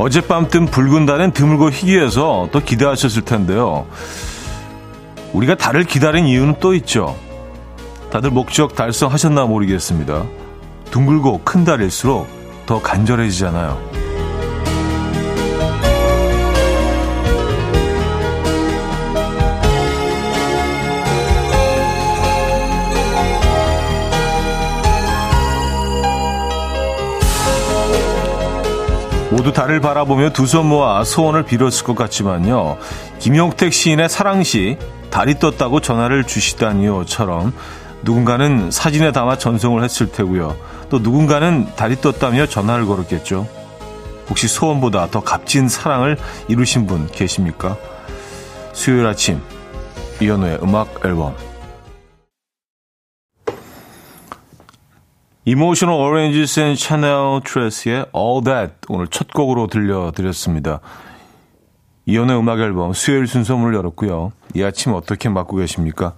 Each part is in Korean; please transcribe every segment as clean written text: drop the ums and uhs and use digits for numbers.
어젯밤 뜬 붉은 달은 드물고 희귀해서 더 기대하셨을 텐데요. 우리가 달을 기다린 이유는 또 있죠. 다들 목적 달성하셨나 모르겠습니다. 둥글고 큰 달일수록 더 간절해지잖아요. 모두 달을 바라보며 두 손 모아 소원을 빌었을 것 같지만요. 김용택 시인의 사랑시 달이 떴다고 전화를 주시다니요처럼 누군가는 사진에 담아 전송을 했을 테고요. 또 누군가는 달이 떴다며 전화를 걸었겠죠. 혹시 소원보다 더 값진 사랑을 이루신 분 계십니까? 수요일 아침 이현우의 음악 앨범 이모셔널 오렌지스 앤 샤넬 트레스의 All That 오늘 첫 곡으로 들려드렸습니다. 이현우의 음악 앨범 수요일 순서 문을 열었고요. 이 아침 어떻게 맞고 계십니까?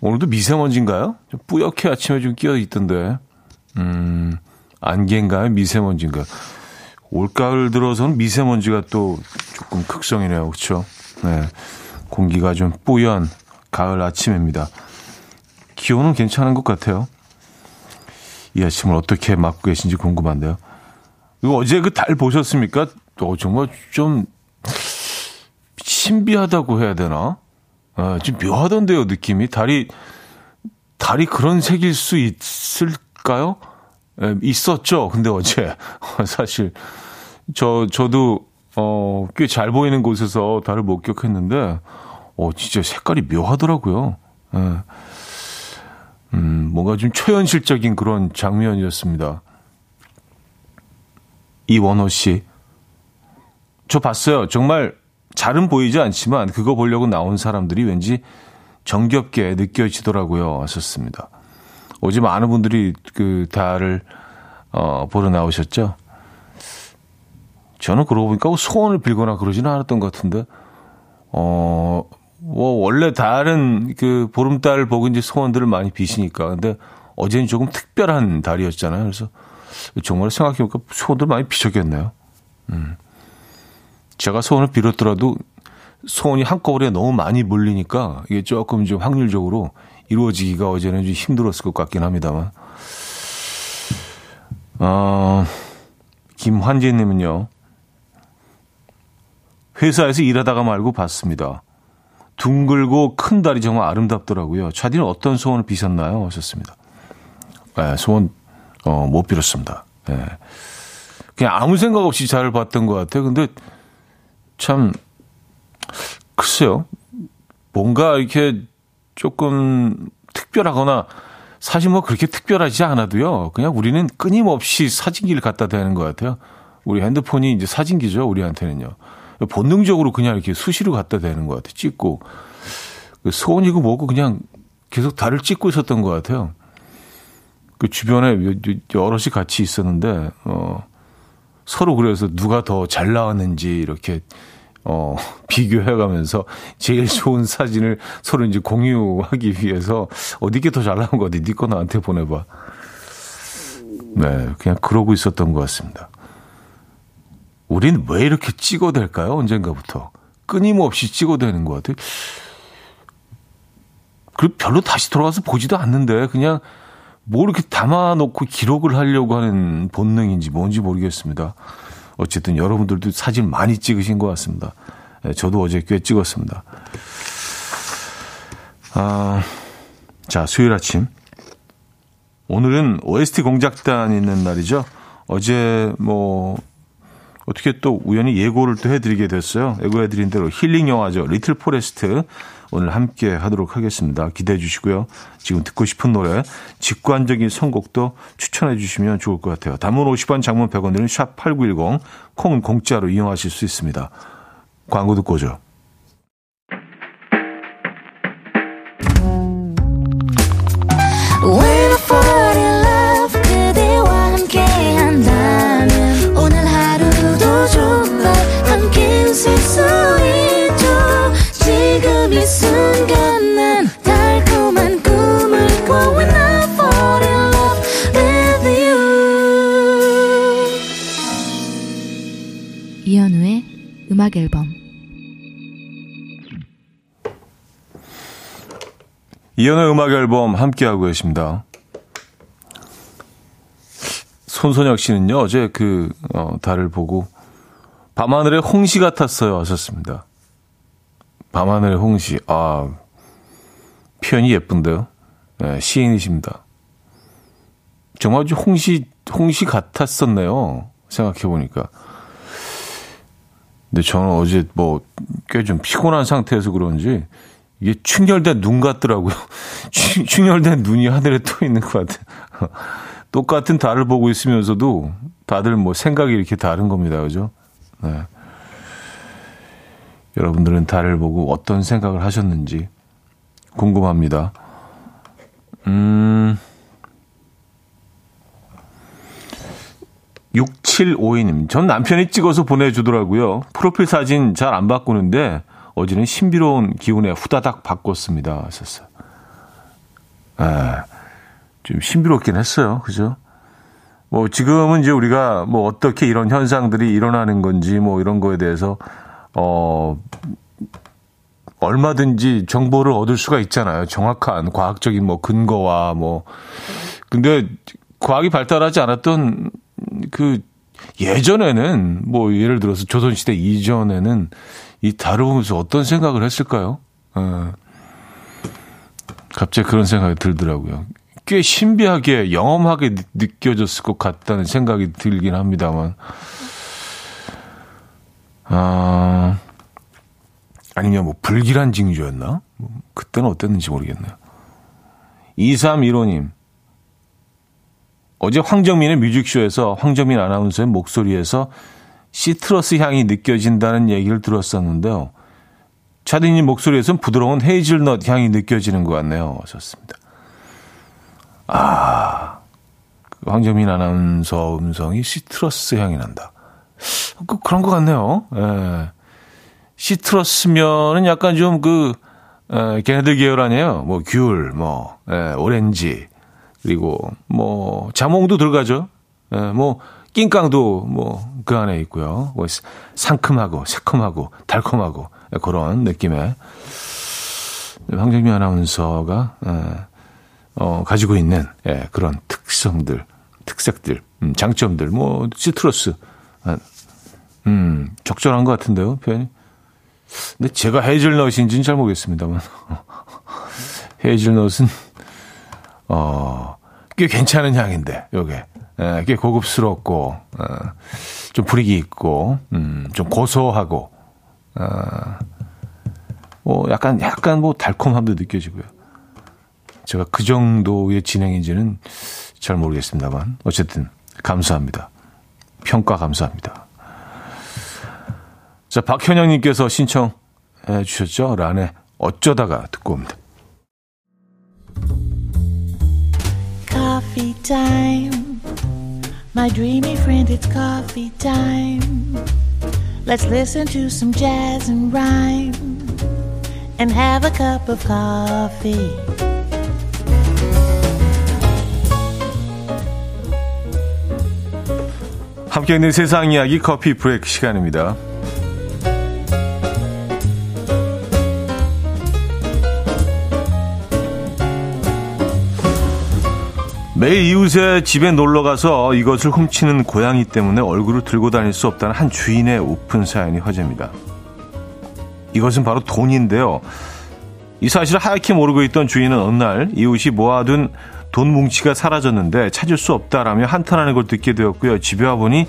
오늘도 미세먼지인가요? 좀 뿌옇게 아침에 좀 끼어 있던데. 안개인가요? 미세먼지인가요? 올가을 들어서는 미세먼지가 또 조금 극성이네요. 그렇죠? 네. 공기가 좀 뿌연 가을 아침입니다. 기온은 괜찮은 것 같아요. 이 아침을 어떻게 맞고 계신지 궁금한데요. 그리고 어제 그 달 보셨습니까? 정말 좀 신비하다고 해야 되나? 좀 묘하던데요, 느낌이. 달이 그런 색일 수 있을까요? 있었죠. 근데 어제 사실 저도 꽤 잘 보이는 곳에서 달을 목격했는데 진짜 색깔이 묘하더라고요. 뭔가 좀 초현실적인 그런 장면이었습니다. 이원호 씨, 저 봤어요. 정말 잘은 보이지 않지만 그거 보려고 나온 사람들이 왠지 정겹게 느껴지더라고요. 하셨습니다. 어제 많은 분들이 그 달을 보러 나오셨죠? 저는 그러고 보니까 소원을 빌거나 그러지는 않았던 것 같은데, 원래 달은 그 보름달 보고 이제 소원들을 많이 비시니까. 근데 어제는 조금 특별한 달이었잖아요. 그래서 정말 생각해보니까 소원들 많이 비셨겠네요. 제가 소원을 빌었더라도 소원이 한꺼번에 너무 많이 몰리니까 이게 조금 좀 확률적으로 이루어지기가 어제는 좀 힘들었을 것 같긴 합니다만. 김환재님은요. 회사에서 일하다가 말고 봤습니다. 둥글고 큰 달이 정말 아름답더라고요. 차디는 어떤 소원을 비셨나요? 하셨습니다. 네, 소원 못 빌었습니다. 네. 그냥 아무 생각 없이 잘 봤던 것 같아요. 근데 참 글쎄요. 뭔가 이렇게 조금 특별하거나 사실 뭐 그렇게 특별하지 않아도요. 그냥 우리는 끊임없이 사진기를 갖다 대는 것 같아요. 우리 핸드폰이 이제 사진기죠. 우리한테는요. 본능적으로 그냥 이렇게 수시로 갖다 대는 것 같아요. 찍고 소원이고 뭐고 그냥 계속 달을 찍고 있었던 것 같아요. 그 주변에 여럿이 같이 있었는데 서로 그래서 누가 더 잘 나왔는지 이렇게 비교해가면서 제일 좋은 사진을 서로 이제 공유하기 위해서 어디게 더 잘 나온 거 어디 네 거 나한테 보내봐. 네, 그냥 그러고 있었던 것 같습니다. 우린 왜 이렇게 찍어댈까요? 언젠가부터 끊임없이 찍어대는 것 같아요. 그리고 별로 다시 돌아와서 보지도 않는데 그냥 뭐 이렇게 담아놓고 기록을 하려고 하는 본능인지 뭔지 모르겠습니다. 어쨌든 여러분들도 사진 많이 찍으신 것 같습니다. 저도 어제 꽤 찍었습니다. 자, 수요일 아침. 오늘은 OST 공작단 있는 날이죠. 어제 뭐 어떻게 또 우연히 예고를 또 해드리게 됐어요. 예고해드린 대로 힐링 영화죠. 리틀 포레스트 오늘 함께 하도록 하겠습니다. 기대해 주시고요. 지금 듣고 싶은 노래 직관적인 선곡도 추천해 주시면 좋을 것 같아요. 단문 50원, 장문 100원들은 샵 8910 콩은 공짜로 이용하실 수 있습니다. 광고 듣고 오죠. 음악 앨범. 이현우의 음악 앨범 함께하고 계십니다. 손선혁 씨는요, 어제 그 달을 보고 밤하늘의 홍시 같았어요 하셨습니다. 밤하늘의 홍시. 아, 표현이 예쁜데요. 네, 시인이십니다. 정말 홍시 같았었네요. 생각해보니까. 근데 저는 어제 뭐 꽤 좀 피곤한 상태에서 그런지 이게 충혈된 눈 같더라고요. 충혈된 눈이 하늘에 떠 있는 것 같아요. 똑같은 달을 보고 있으면서도 다들 뭐 생각이 이렇게 다른 겁니다. 그죠? 네. 여러분들은 달을 보고 어떤 생각을 하셨는지 궁금합니다. (6752님) 전 남편이 찍어서 보내주더라고요. 프로필 사진 잘 안 바꾸는데 어제는 신비로운 기운에 후다닥 바꿨습니다. 아, 좀 신비롭긴 했어요. 그죠? 뭐 지금은 이제 우리가 뭐 어떻게 이런 현상들이 일어나는 건지 뭐 이런 거에 대해서 얼마든지 정보를 얻을 수가 있잖아요. 정확한 과학적인 뭐 근거와 뭐. 근데 과학이 발달하지 않았던 그 예전에는 뭐 예를 들어서 조선시대 이전에는 이 달을 보면서 어떤 생각을 했을까요? 갑자기 그런 생각이 들더라고요. 꽤 신비하게 영험하게 느껴졌을 것 같다는 생각이 들긴 합니다만. 아니면 뭐 불길한 징조였나? 그때는 어땠는지 모르겠네요. 2315님. 어제 황정민의 뮤직쇼에서 황정민 아나운서의 목소리에서 시트러스 향이 느껴진다는 얘기를 들었었는데요. 차디님 목소리에서는 부드러운 헤이즐넛 향이 느껴지는 것 같네요. 좋습니다. 아, 황정민 아나운서 음성이 시트러스 향이 난다. 그런 것 같네요. 예. 시트러스면은 약간 좀 걔네들 계열 아니에요? 뭐 귤, 뭐 오렌지. 그리고 뭐 자몽도 들어가죠. 예, 뭐 낑깡도 뭐 그 안에 있고요. 뭐 상큼하고 새콤하고 달콤하고 그런 느낌의 황정민 아나운서가 가지고 있는 그런 특색들, 장점들, 뭐 시트러스, 적절한 것 같은데요, 표현이. 근데 제가 헤이즐넛인지는 잘 모르겠습니다만 헤이즐넛은 꽤 괜찮은 향인데, 요게. 꽤 고급스럽고, 좀 분위기 있고, 좀 고소하고, 뭐, 약간 뭐 달콤함도 느껴지고요. 제가 그 정도의 진행인지는 잘 모르겠습니다만, 어쨌든, 감사합니다. 평가 감사합니다. 자, 박현영님께서 신청해 주셨죠? 란에 어쩌다가 듣고 옵니다. Coffee time, my dreamy friend, it's coffee time. Let's listen to some jazz and rhyme and have a cup of coffee. 함께 있는 세상 이야기 커피 브레이크 시간입니다. 매일 이웃의 집에 놀러가서 이것을 훔치는 고양이 때문에 얼굴을 들고 다닐 수 없다는 한 주인의 오픈 사연이 화제입니다. 이것은 바로 돈인데요. 이 사실을 하얗게 모르고 있던 주인은 어느 날 이웃이 모아둔 돈 뭉치가 사라졌는데 찾을 수 없다라며 한탄하는 걸 듣게 되었고요. 집에 와보니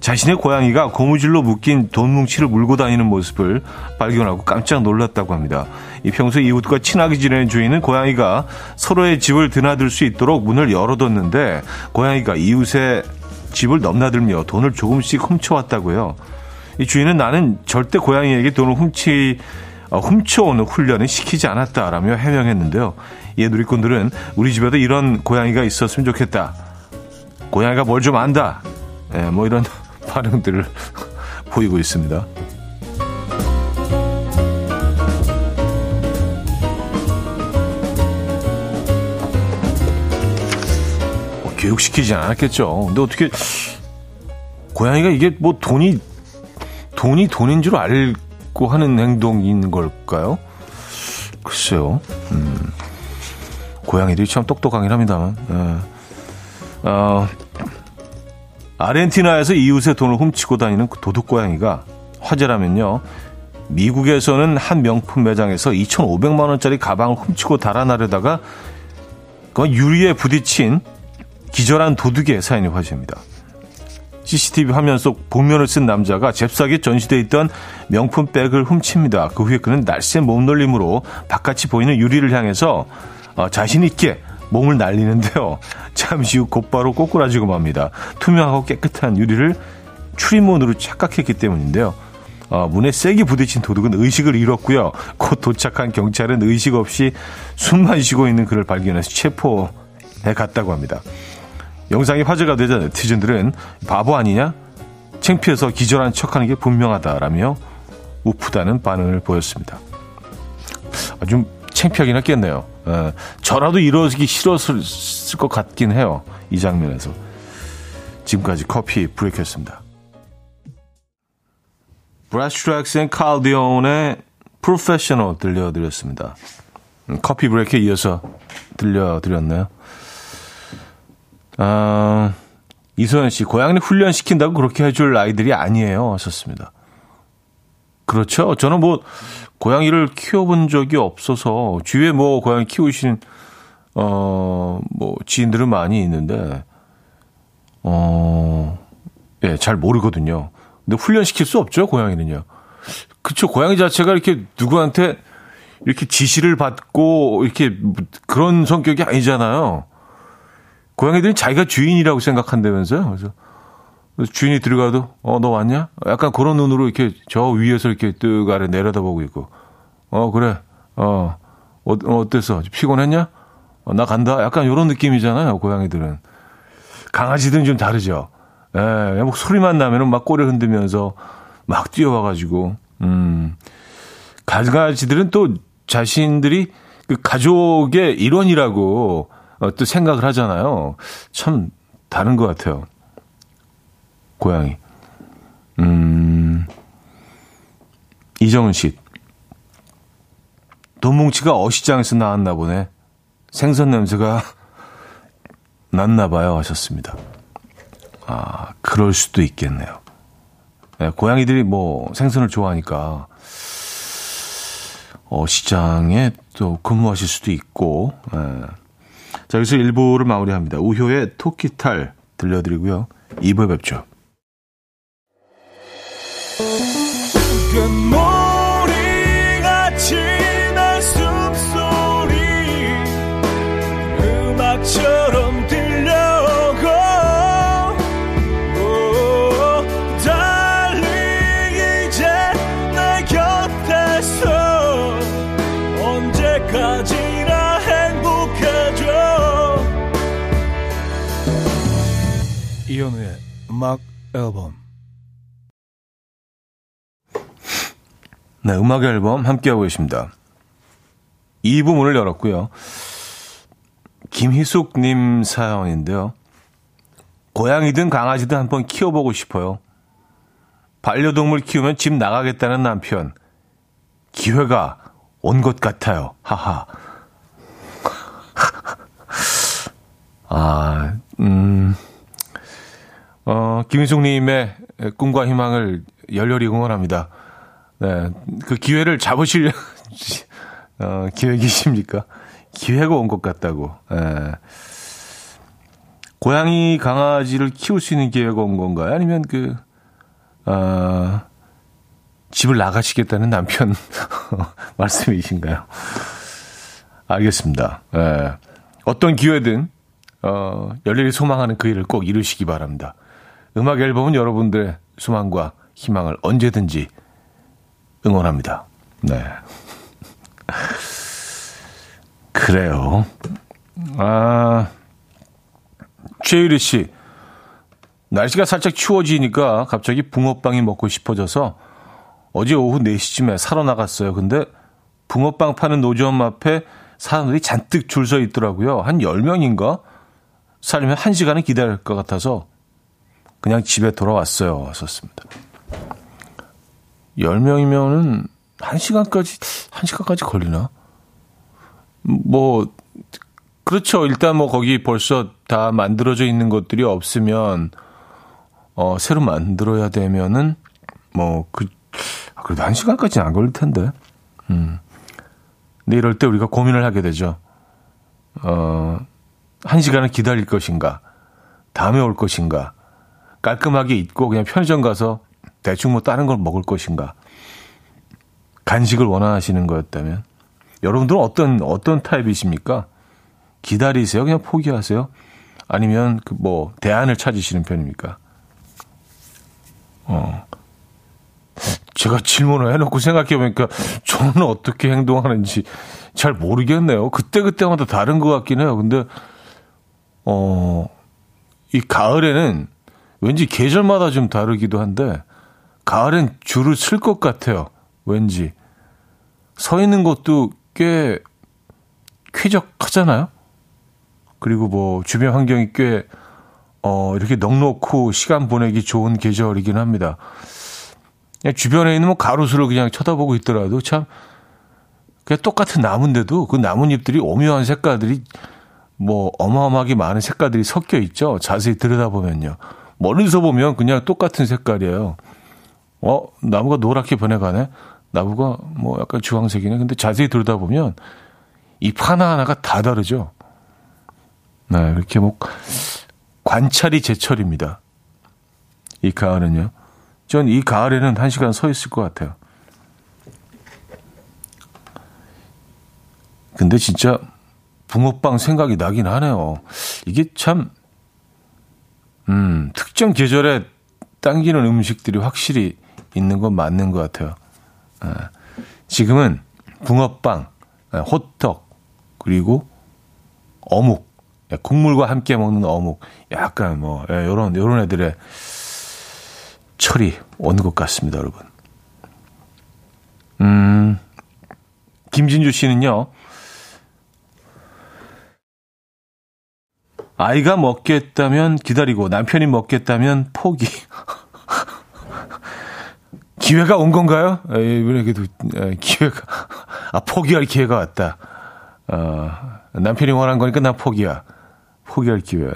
자신의 고양이가 고무줄로 묶인 돈 뭉치를 물고 다니는 모습을 발견하고 깜짝 놀랐다고 합니다. 이 평소 이웃과 친하게 지내는 주인은 고양이가 서로의 집을 드나들 수 있도록 문을 열어뒀는데 고양이가 이웃의 집을 넘나들며 돈을 조금씩 훔쳐왔다고요. 이 주인은 나는 절대 고양이에게 돈을 훔쳐오는 훈련을 시키지 않았다라며 해명했는데요. 이에 누리꾼들은 우리 집에도 이런 고양이가 있었으면 좋겠다. 고양이가 뭘 좀 안다. 뭐 이런 반응들을 보이고 있습니다. 교육시키지 않았겠죠. 근데 어떻게 고양이가 이게 뭐 돈이 돈이 돈인 줄 알고 하는 행동인 걸까요? 글쎄요. 고양이들이 참 똑똑하긴 합니다만. 예. 아르헨티나에서 이웃의 돈을 훔치고 다니는 도둑고양이가 화제라면요. 미국에서는 한 명품 매장에서 2,500만 원짜리 가방을 훔치고 달아나려다가 그 유리에 부딪힌 기절한 도둑의 사연이 화제입니다. CCTV 화면 속 복면을 쓴 남자가 잽싸게 전시되어 있던 명품 백을 훔칩니다. 그 후에 그는 날쌘 몸놀림으로 바깥이 보이는 유리를 향해서 자신 있게 몸을 날리는데요. 잠시 후 곧바로 꼬꾸라지고 맙니다. 투명하고 깨끗한 유리를 출입문으로 착각했기 때문인데요. 문에 세게 부딪힌 도둑은 의식을 잃었고요. 곧 도착한 경찰은 의식 없이 숨만 쉬고 있는 그를 발견해서 체포해 갔다고 합니다. 영상이 화제가 되자 네티즌들은 바보 아니냐? 창피해서 기절한 척하는 게 분명하다라며 우프다는 반응을 보였습니다. 좀 창피하긴 했겠네요. 저라도 이러기 싫었을 것 같긴 해요. 이 장면에서. 지금까지 커피 브레이크였습니다. 브라스 트랙스 앤 칼 디온의 프로페셔널 들려드렸습니다. 커피 브레이크에 이어서 들려드렸네요. 이소연 씨, 고양이를 훈련시킨다고 그렇게 해줄 아이들이 아니에요. 하셨습니다. 그렇죠. 저는 고양이를 키워본 적이 없어서, 주위에 고양이 키우신, 지인들은 많이 있는데, 잘 모르거든요. 근데 훈련시킬 수 없죠, 고양이는요. 그쵸, 고양이 자체가 이렇게 누구한테 이렇게 지시를 받고, 이렇게 그런 성격이 아니잖아요. 고양이들은 자기가 주인이라고 생각한다면서요. 그래서 주인이 들어가도 너 왔냐? 약간 그런 눈으로 이렇게 저 위에서 이렇게 뜨거 아래 내려다보고 있고 그래 어땠어? 피곤했냐? 나 간다. 약간 이런 느낌이잖아요. 고양이들은. 강아지들은 좀 다르죠. 예, 소리만 나면은 막 꼬리 흔들면서 막 뛰어와가지고 강아지들은 또 자신들이 그 가족의 일원이라고. 또 생각을 하잖아요. 참 다른 것 같아요. 고양이. 이정은 씨. 돈뭉치가 어시장에서 나왔나 보네. 생선 냄새가 났나 봐요. 하셨습니다. 그럴 수도 있겠네요. 네, 고양이들이 생선을 좋아하니까 시장에 또 근무하실 수도 있고. 네. 자, 여기서 1부를 마무리합니다. 우효의 토끼탈 들려드리고요. 2부에 뵙죠. 금모리같이 날 숲소리 음악처럼 들려오고 달리 이제 내 곁에서 언제까지 이현우의 음악 앨범. 네, 음악 앨범 함께하고 계십니다. 2부 문을 열었고요. 김희숙님 사연인데요. 고양이든 강아지든 한번 키워보고 싶어요. 반려동물 키우면 집 나가겠다는 남편. 기회가 온 것 같아요. 하하. 김희숙님의 꿈과 희망을 열렬히 응원합니다. 네, 그 기회를 잡으실 기획이십니까? 기회가 온 것 같다고. 네. 고양이, 강아지를 키울 수 있는 기회가 온 건가요? 아니면 집을 나가시겠다는 남편 말씀이신가요? 알겠습니다. 네. 어떤 기회든 열렬히 소망하는 그 일을 꼭 이루시기 바랍니다. 음악 앨범은 여러분들의 소망과 희망을 언제든지 응원합니다. 네. 그래요. 최유리 씨. 날씨가 살짝 추워지니까 갑자기 붕어빵이 먹고 싶어져서 어제 오후 4시쯤에 사러 나갔어요. 근데 붕어빵 파는 노점 앞에 사람들이 잔뜩 줄 서 있더라고요. 한 10명인가? 살면 1시간은 기다릴 것 같아서 그냥 집에 돌아왔어요. 왔었습니다. 10명이면은 1시간까지 걸리나? 뭐, 그렇죠. 일단 뭐 거기 벌써 다 만들어져 있는 것들이 없으면, 새로 만들어야 되면은, 뭐, 그래도 1시간까지는 안 걸릴 텐데. 근데 이럴 때 우리가 고민을 하게 되죠. 1시간을 기다릴 것인가? 다음에 올 것인가? 깔끔하게 잊고 그냥 편의점 가서 대충 뭐 다른 걸 먹을 것인가? 간식을 원하시는 거였다면. 여러분들은 어떤 타입이십니까? 기다리세요? 그냥 포기하세요? 아니면 그 뭐, 대안을 찾으시는 편입니까? 제가 질문을 해놓고 생각해보니까 저는 어떻게 행동하는지 잘 모르겠네요. 그때그때마다 다른 것 같긴 해요. 근데, 이 가을에는 왠지 계절마다 좀 다르기도 한데, 가을엔 줄을 쓸 것 같아요. 왠지. 서 있는 것도 꽤 쾌적하잖아요. 그리고 뭐, 주변 환경이 꽤, 이렇게 넉넉고 시간 보내기 좋은 계절이긴 합니다. 그냥 주변에 있는 뭐 가로수를 그냥 쳐다보고 있더라도 참 그냥 똑같은 나무인데도 그 나뭇잎들이 오묘한 색깔들이 뭐 어마어마하게 많은 색깔들이 섞여 있죠. 자세히 들여다보면요. 멀리서 보면 그냥 똑같은 색깔이에요. 나무가 노랗게 변해가네. 나무가 뭐 약간 주황색이네. 근데 자세히 들여다보면 잎 하나하나가 다 다르죠. 네, 이렇게 뭐 관찰이 제철입니다. 이 가을은요. 전 이 가을에는 1시간 서 있을 것 같아요. 근데 진짜 붕어빵 생각이 나긴 하네요. 이게 참, 특정 계절에 당기는 음식들이 확실히 있는 건 맞는 것 같아요. 지금은 붕어빵, 호떡, 그리고 어묵, 국물과 함께 먹는 어묵, 약간 뭐, 요런 애들의 철이 온 것 같습니다, 여러분. 김진주 씨는요, 아이가 먹겠다면 기다리고 남편이 먹겠다면 포기. 기회가 온 건가요? 이분에게도 기회가, 포기할 기회가 왔다. 남편이 원한 거니까 난 포기야. 포기할 기회.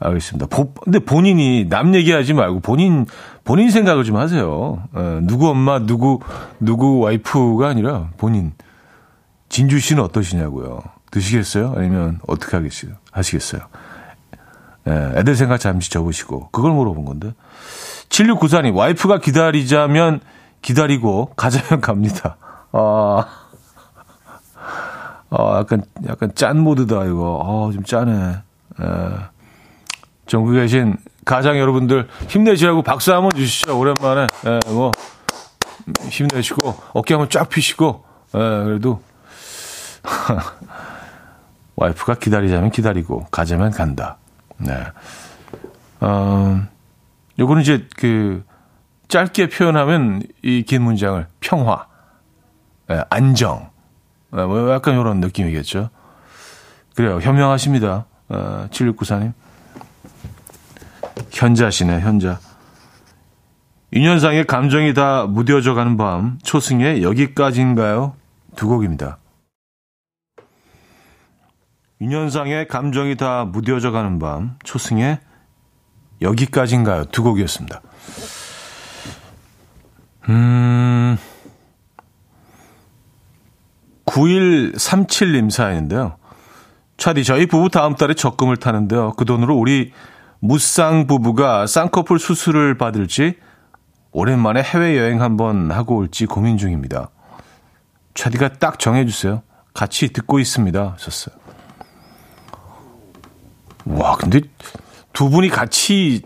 알겠습니다. 근데 본인이 남 얘기하지 말고 본인 생각을 좀 하세요. 누구 엄마, 누구 와이프가 아니라 본인. 진주 씨는 어떠시냐고요. 드시겠어요? 아니면 어떻게 하시겠어요? 애들 생각 잠시 접으시고. 그걸 물어본 건데. 7694님, 와이프가 기다리자면 기다리고 가자면 갑니다. 약간 짠 모드다, 이거. 좀 짠해. 전국에 계신 가장 여러분들 힘내시라고 박수 한번 주시죠. 오랜만에 힘내시고 어깨 한번 쫙 펴시고 그래도 와이프가 기다리자면 기다리고 가자면 간다. 네, 요거는 이제 그 짧게 표현하면 이 긴 문장을 평화, 안정, 뭐 약간 이런 느낌이겠죠. 그래요, 현명하십니다, 7694님. 현자시네, 현자. 윤현상의 감정이 다 무뎌져가는 밤, 초승의 여기까지인가요? 두 곡입니다. 윤현상의 감정이 다 무뎌져가는 밤, 초승의 여기까지인가요? 두 곡이었습니다. 음, 9137님 사연인데요. 차디, 저희 부부 다음 달에 적금을 타는데요. 그 돈으로 우리 무쌍 부부가 쌍꺼풀 수술을 받을지 오랜만에 해외여행 한번 하고 올지 고민 중입니다. 차디가 딱 정해주세요. 같이 듣고 있습니다. 하셨어요. 와, 근데 두 분이 같이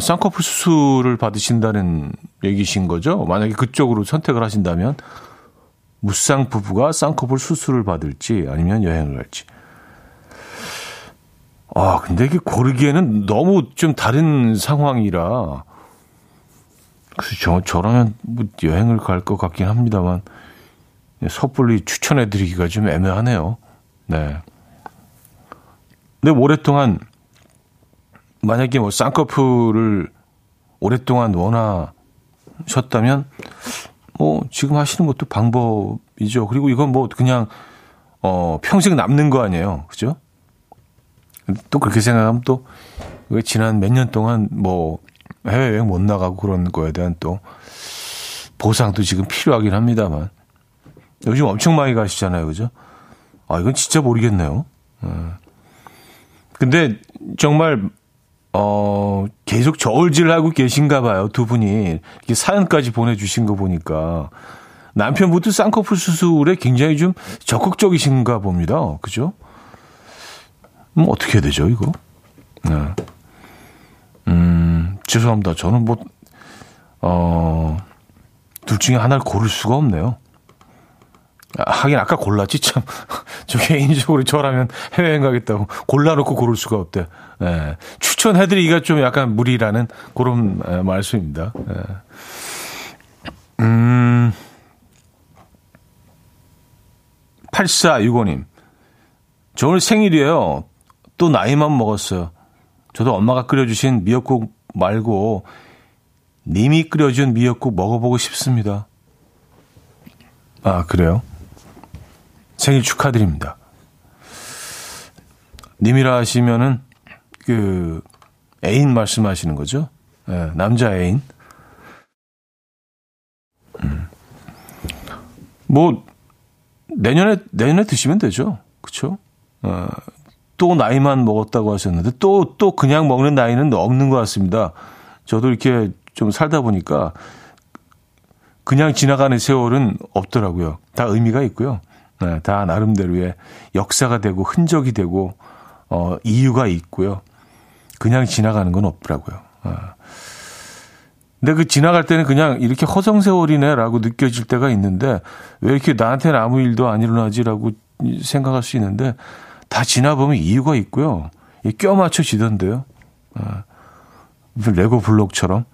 쌍꺼풀 수술을 받으신다는 얘기신 거죠? 만약에 그쪽으로 선택을 하신다면 무쌍 부부가 쌍꺼풀 수술을 받을지 아니면 여행을 갈지. 근데 이게 고르기에는 너무 좀 다른 상황이라. 그래서 저라면 뭐 여행을 갈 것 같긴 합니다만, 섣불리 추천해드리기가 좀 애매하네요. 네. 근데 오랫동안, 만약에 뭐 쌍꺼풀을 오랫동안 하셨다면 뭐 지금 하시는 것도 방법이죠. 그리고 이건 뭐 그냥 평생 남는 거 아니에요, 그죠? 또 그렇게 생각하면 또 왜 지난 몇 년 동안 뭐 해외여행 못 나가고 그런 거에 대한 또 보상도 지금 필요하긴 합니다만 요즘 엄청 많이 가시잖아요, 그죠? 아 이건 진짜 모르겠네요. 근데 정말 계속 저울질하고 계신가 봐요, 두 분이. 이렇게 사연까지 보내주신 거 보니까 남편분도 쌍꺼풀 수술에 굉장히 좀 적극적이신가 봅니다, 그죠? 뭐 어떻게 해야 되죠, 이거? 네. 죄송합니다. 저는 뭐 둘 중에 하나를 고를 수가 없네요. 하긴 아까 골랐지 참. 저 개인적으로 저라면 해외여행 가겠다고 골라놓고 고를 수가 없대. 예. 추천해드리기가 좀 약간 무리라는 그런 말씀입니다. 예. 8465님. 저 오늘 생일이에요. 또 나이만 먹었어요. 저도 엄마가 끓여주신 미역국 말고 님이 끓여준 미역국 먹어보고 싶습니다. 아 그래요? 생일 축하드립니다. 님이라 하시면은 그 애인 말씀하시는 거죠? 네, 남자 애인. 뭐 내년에 드시면 되죠, 그렇죠? 또 나이만 먹었다고 하셨는데 또 그냥 먹는 나이는 없는 것 같습니다. 저도 이렇게 좀 살다 보니까 그냥 지나가는 세월은 없더라고요. 다 의미가 있고요. 네, 다 나름대로의 역사가 되고 흔적이 되고 이유가 있고요. 그냥 지나가는 건 없더라고요. 근데 그 지나갈 때는 그냥 이렇게 허송세월이네라고 느껴질 때가 있는데 왜 이렇게 나한테는 아무 일도 안 일어나지라고 생각할 수 있는데 다 지나보면 이유가 있고요. 껴맞춰지던데요. 무슨 레고 블록처럼.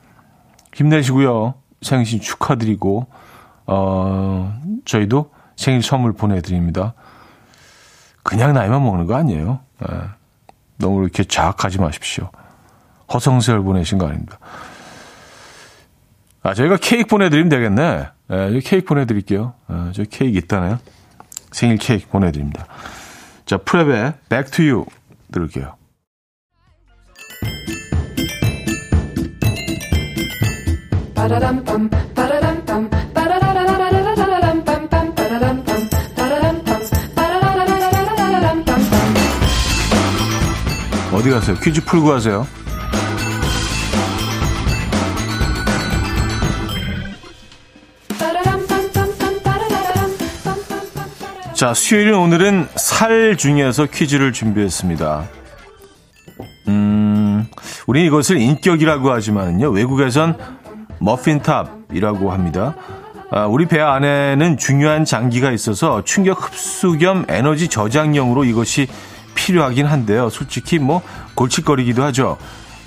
힘내시고요. 생신 축하드리고 저희도 생일 선물 보내드립니다. 그냥 나이만 먹는 거 아니에요. 너무 이렇게 자학하지 마십시오. 허성세월 보내신 거 아닙니다. 아 저희가 케이크 보내드리면 되겠네. 예, 케이크 보내드릴게요. 저희 케이크 있다네요. 생일 케이크 보내드립니다. 자 프랩의 Back to You 들을게요. 어디 가세요? 퀴즈 풀고 가세요. 자, 수요일은 오늘은 살 중에서 퀴즈를 준비했습니다. 우리 이것을 인격이라고 하지만요, 외국에선 머핀탑이라고 합니다. 우리 배 안에는 중요한 장기가 있어서 충격 흡수 겸 에너지 저장용으로 이것이 필요하긴 한데요. 솔직히 뭐 골칫거리기도 하죠.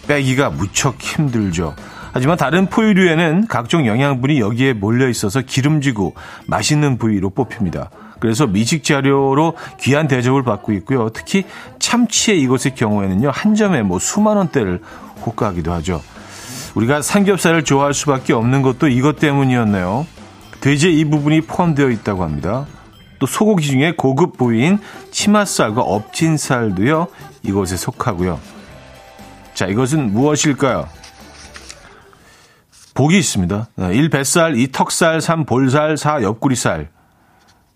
빼기가 무척 힘들죠. 하지만 다른 포유류에는 각종 영양분이 여기에 몰려 있어서 기름지고 맛있는 부위로 뽑힙니다. 그래서 미식 자료로 귀한 대접을 받고 있고요. 특히 참치의 이것의 경우에는요, 한 점에 뭐 수만 원대를 호가하기도 하죠. 우리가 삼겹살을 좋아할 수밖에 없는 것도 이것 때문이었네요. 돼지의 이 부분이 포함되어 있다고 합니다. 또 소고기 중에 고급 부위인 치맛살과 엎친살도요, 이것에 속하고요. 자, 이것은 무엇일까요? 복이 있습니다. 1. 뱃살, 2. 턱살, 3. 볼살, 4. 옆구리살.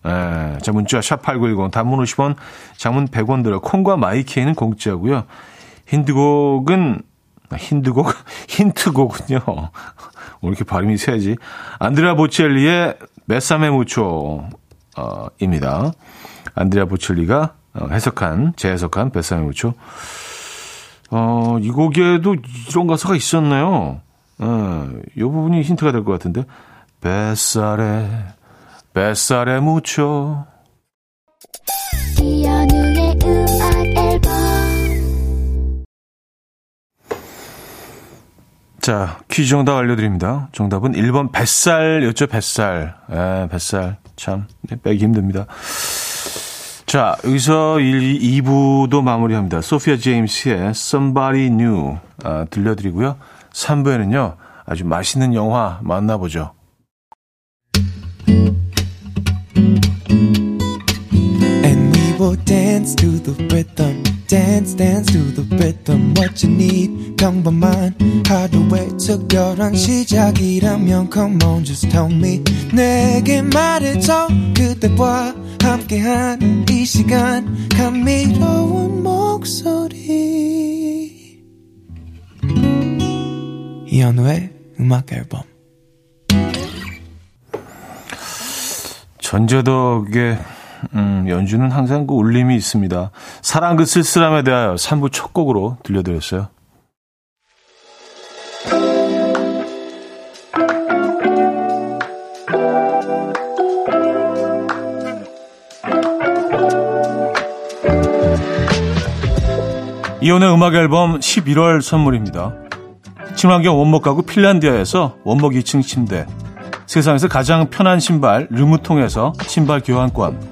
자, 문자 샵8910 단문 50원, 장문 100원 들어 콩과 마이케이는 공짜고요. 힌트곡은요. 왜 이렇게 발음이 세지? 안드레아 보첼리의 메사메 무초입니다. 안드레아 보첼리가 재해석한 메사메 무초. 이 곡에도 이런 가사가 있었나요? 이 부분이 힌트가 될 것 같은데. 뱃살에 묻혀. 이현우의 음악 앨범. 자, 퀴즈 정답 알려드립니다. 정답은 1번 뱃살였죠, 뱃살. 뱃살. 참, 빼기 힘듭니다. 자, 여기서 2부도 마무리합니다. 소피아 제임스의 Somebody New 들려드리고요. 3부에는요, 아주 맛있는 영화 만나보죠. And we will dance to the rhythm. Dance, dance to the rhythm. What you need, 평범한 하루의 특별한 시작이라면 Come on, just tell me. 내게 말해줘 그대와 함께한 이 시간 감미로운 목소리 이현우의 음악 앨범. 전재덕의 연주는 항상 그 울림이 있습니다. 사랑 그 쓸쓸함에 대하여 3부 첫 곡으로 들려드렸어요. 이온의 음악 앨범 11월 선물입니다. 친환경 원목 가구 핀란디아에서 원목 2층 침대, 세상에서 가장 편한 신발 르무통에서 신발 교환권,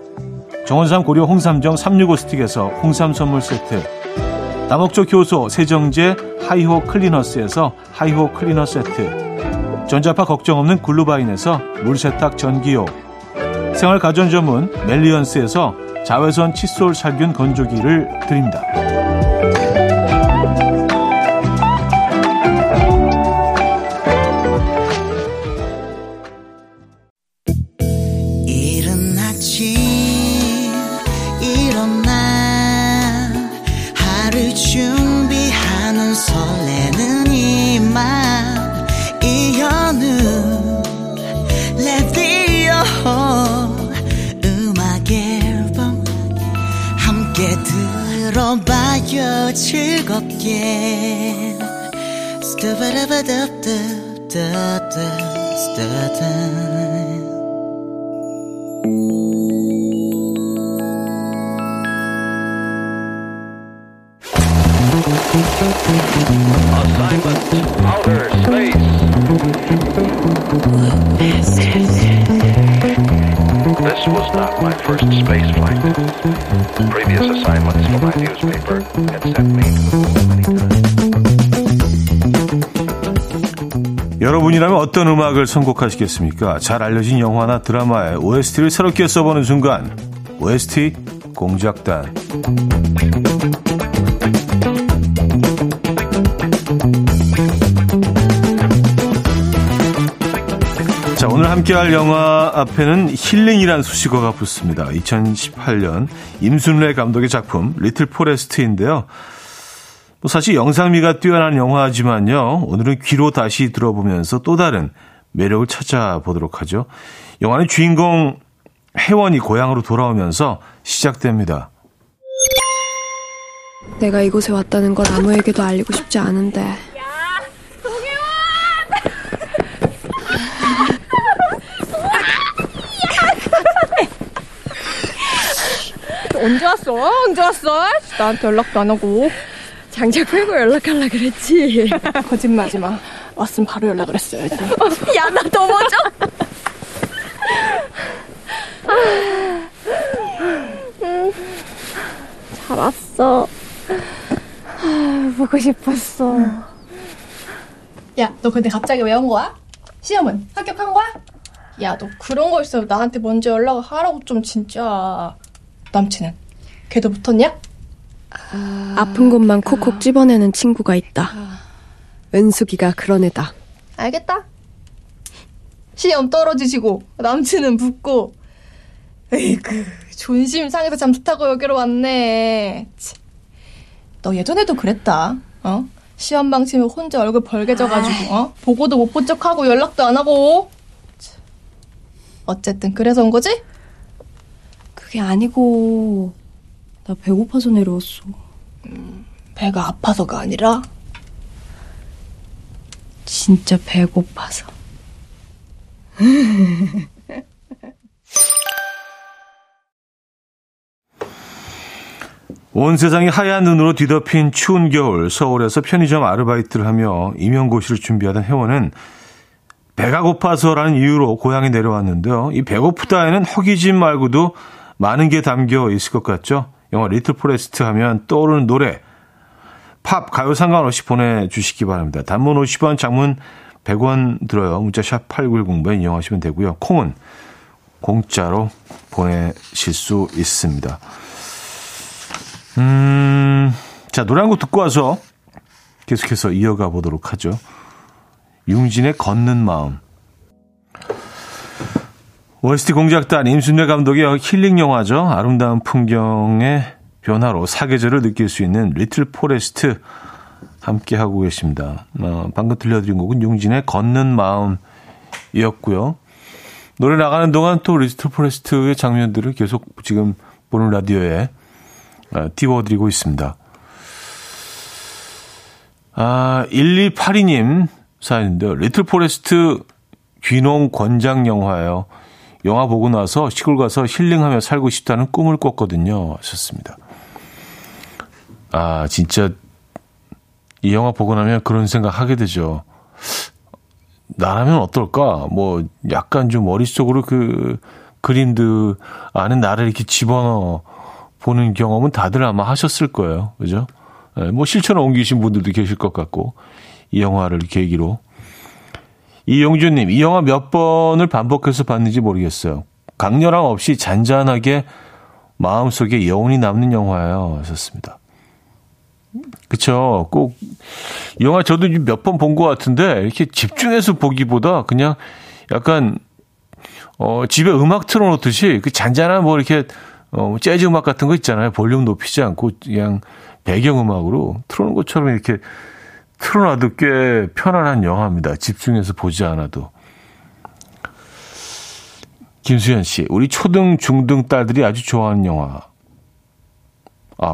정원삼 고려 홍삼정 365스틱에서 홍삼 선물 세트, 남옥조 효소 세정제 하이호 클리너스에서 하이호 클리너 세트, 전자파 걱정 없는 글루바인에서 물세탁 전기요, 생활가전 전문 멜리언스에서 자외선 칫솔 살균 건조기를 드립니다. 이른 아침 일어나 하루 준비하는 설레는 이 맘 이현우 레디오 들어봐요 즐겁게 This was not my first space flight. Previous assignments for my newspaper had sent me to the moon many times. 여러분이라면 어떤 음악을 선곡하시겠습니까? 잘 알려진 영화나 드라마에 OST를 새롭게 써보는 순간, OST 공작단. 함께할 영화 앞에는 힐링이란 수식어가 붙습니다. 2018년 임순례 감독의 작품 리틀 포레스트인데요. 뭐 사실 영상미가 뛰어난 영화지만요. 오늘은 귀로 다시 들어보면서 또 다른 매력을 찾아보도록 하죠. 영화는 주인공 혜원이 고향으로 돌아오면서 시작됩니다. 내가 이곳에 왔다는 걸 아무에게도 알리고 싶지 않은데 언제 왔어? 언제 왔어? 나한테 연락도 안 하고 장작 풀고 연락하려고 그랬지. 거짓말하지 마. 왔으면 바로 연락을 했어야지. 야, 나 넘어져. 잘 왔어. 보고 싶었어. 야, 너 근데 갑자기 왜 온 거야? 시험은 합격한 거야? 야, 너 그런 거 있어도 나한테 먼저 연락을 하라고 좀 진짜. 남친은? 걔도 붙었냐? 아픈 것만 콕콕 집어내는 친구가 있다. 은숙이가 그런 애다. 알겠다? 시험 떨어지시고 남친은 붙고 에이그 존심 상해서 잠 좋다고 여기로 왔네. 너 예전에도 그랬다. 어? 시험 방치면 혼자 얼굴 벌개져가지고 어? 보고도 못 본 척하고 연락도 안 하고. 어쨌든 그래서 온 거지? 그게 아니고 나 배고파서 내려왔어. 배가 아파서가 아니라 진짜 배고파서. 온 세상이 하얀 눈으로 뒤덮인 추운 겨울 서울에서 편의점 아르바이트를 하며 임용고시를 준비하던 혜원은 배가 고파서라는 이유로 고향에 내려왔는데요. 이 배고프다에는 허기짐 말고도 많은 게 담겨 있을 것 같죠. 영화 리틀 포레스트 하면 떠오르는 노래, 팝, 가요 상관없이 보내주시기 바랍니다. 단문 50원, 장문 100원 들어요. 문자 샵 8910번 이용하시면 되고요. 콩은 공짜로 보내실 수 있습니다. 자, 노래 한 곡 듣고 와서 계속해서 이어가 보도록 하죠. 융진의 걷는 마음. OST 공작단 임순례 감독의 힐링 영화죠. 아름다운 풍경의 변화로 사계절을 느낄 수 있는 리틀 포레스트 함께하고 계십니다. 방금 들려드린 곡은 융진의 걷는 마음이었고요. 노래 나가는 동안 또 리틀 포레스트의 장면들을 계속 지금 보는 라디오에 띄워드리고 있습니다. 1282님 사연인데요. 리틀 포레스트 귀농 권장 영화예요. 영화 보고 나서 시골 가서 힐링하며 살고 싶다는 꿈을 꿨거든요. 하셨습니다. 진짜 이 영화 보고 나면 그런 생각 하게 되죠. 나라면 어떨까? 뭐 약간 좀 머릿속으로 그 그림들 안에 나를 이렇게 집어넣어 보는 경험은 다들 아마 하셨을 거예요. 그죠? 뭐 실천을 옮기신 분들도 계실 것 같고 이 영화를 계기로. 이용주님, 이 영화 몇 번을 반복해서 봤는지 모르겠어요. 강렬함 없이 잔잔하게 마음속에 여운이 남는 영화예요. 하셨습니다. 그쵸. 꼭 이 영화 저도 몇 번 본 것 같은데 이렇게 집중해서 보기보다 그냥 약간 집에 음악 틀어놓듯이 그 잔잔한 뭐 이렇게 재즈 음악 같은 거 있잖아요. 볼륨 높이지 않고 그냥 배경음악으로 틀어놓은 것처럼 이렇게 틀어놔도 꽤 편안한 영화입니다. 집중해서 보지 않아도. 김수현 씨, 우리 초등, 중등 딸들이 아주 좋아하는 영화.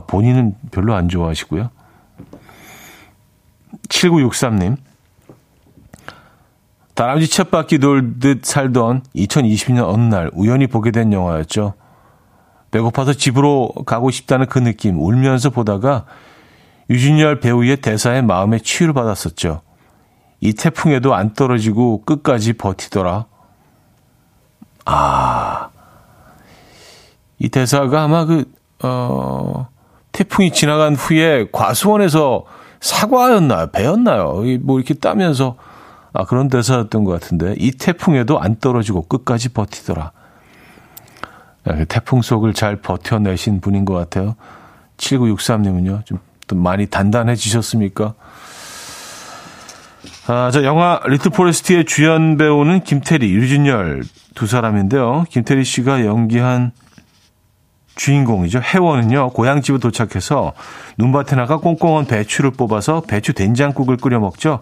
본인은 별로 안 좋아하시고요. 7963님, 다람쥐 쳇바퀴 돌듯 살던 2020년 어느 날 우연히 보게 된 영화였죠. 배고파서 집으로 가고 싶다는 그 느낌, 울면서 보다가 유준열 배우의 대사에 마음의 치유를 받았었죠. 이 태풍에도 안 떨어지고 끝까지 버티더라. 이 대사가 아마 태풍이 지나간 후에 과수원에서 사과였나요? 배였나요? 뭐 이렇게 따면서, 그런 대사였던 것 같은데. 이 태풍에도 안 떨어지고 끝까지 버티더라. 태풍 속을 잘 버텨내신 분인 것 같아요. 7963님은요, 좀 많이 단단해지셨습니까? 자, 영화 리틀 포레스트의 주연 배우는 김태리, 유진열 두 사람인데요. 김태리 씨가 연기한 주인공이죠. 혜원은요, 고향집에 도착해서 눈밭에 나가 꽁꽁한 배추를 뽑아서 배추 된장국을 끓여 먹죠.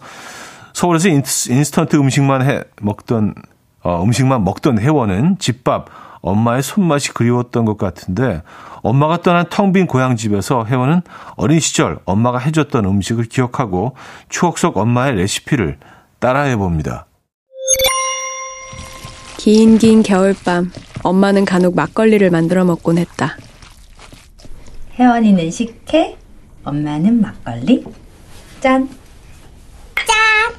서울에서 인스턴트 음식만 먹던 혜원은 집밥, 엄마의 손맛이 그리웠던 것 같은데 엄마가 떠난 텅 빈 고향집에서 혜원은 어린 시절 엄마가 해줬던 음식을 기억하고 추억 속 엄마의 레시피를 따라해봅니다. 긴 겨울밤 엄마는 간혹 막걸리를 만들어 먹곤 했다. 혜원이는 식혜, 엄마는 막걸리. 짠! 짠!